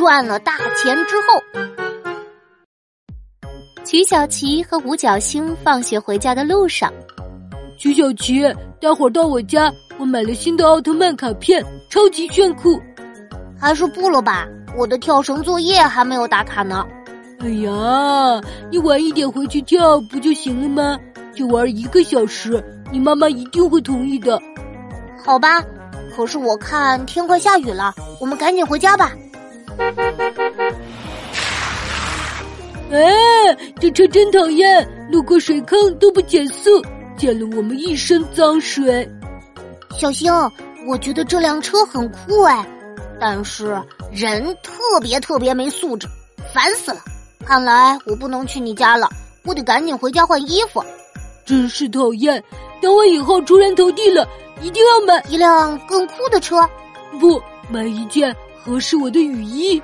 赚了大钱之后，曲小琪和五角星放学回家的路上，曲小琪，待会儿到我家，我买了新的奥特曼卡片，超级炫酷。还是不了吧，我的跳绳作业还没有打卡呢。哎呀，你晚一点回去跳不就行了吗？就玩1个小时，你妈妈一定会同意的。好吧，可是我看天快下雨了，我们赶紧回家吧。哎，这车真讨厌，路过水坑都不减速，溅了我们一身脏水。小星，我觉得这辆车很酷哎，但是人特别没素质，烦死了。看来我不能去你家了，我得赶紧回家换衣服。真是讨厌，等我以后出人头地了，一定要买一辆更酷的车。不，买一件合适我的雨衣。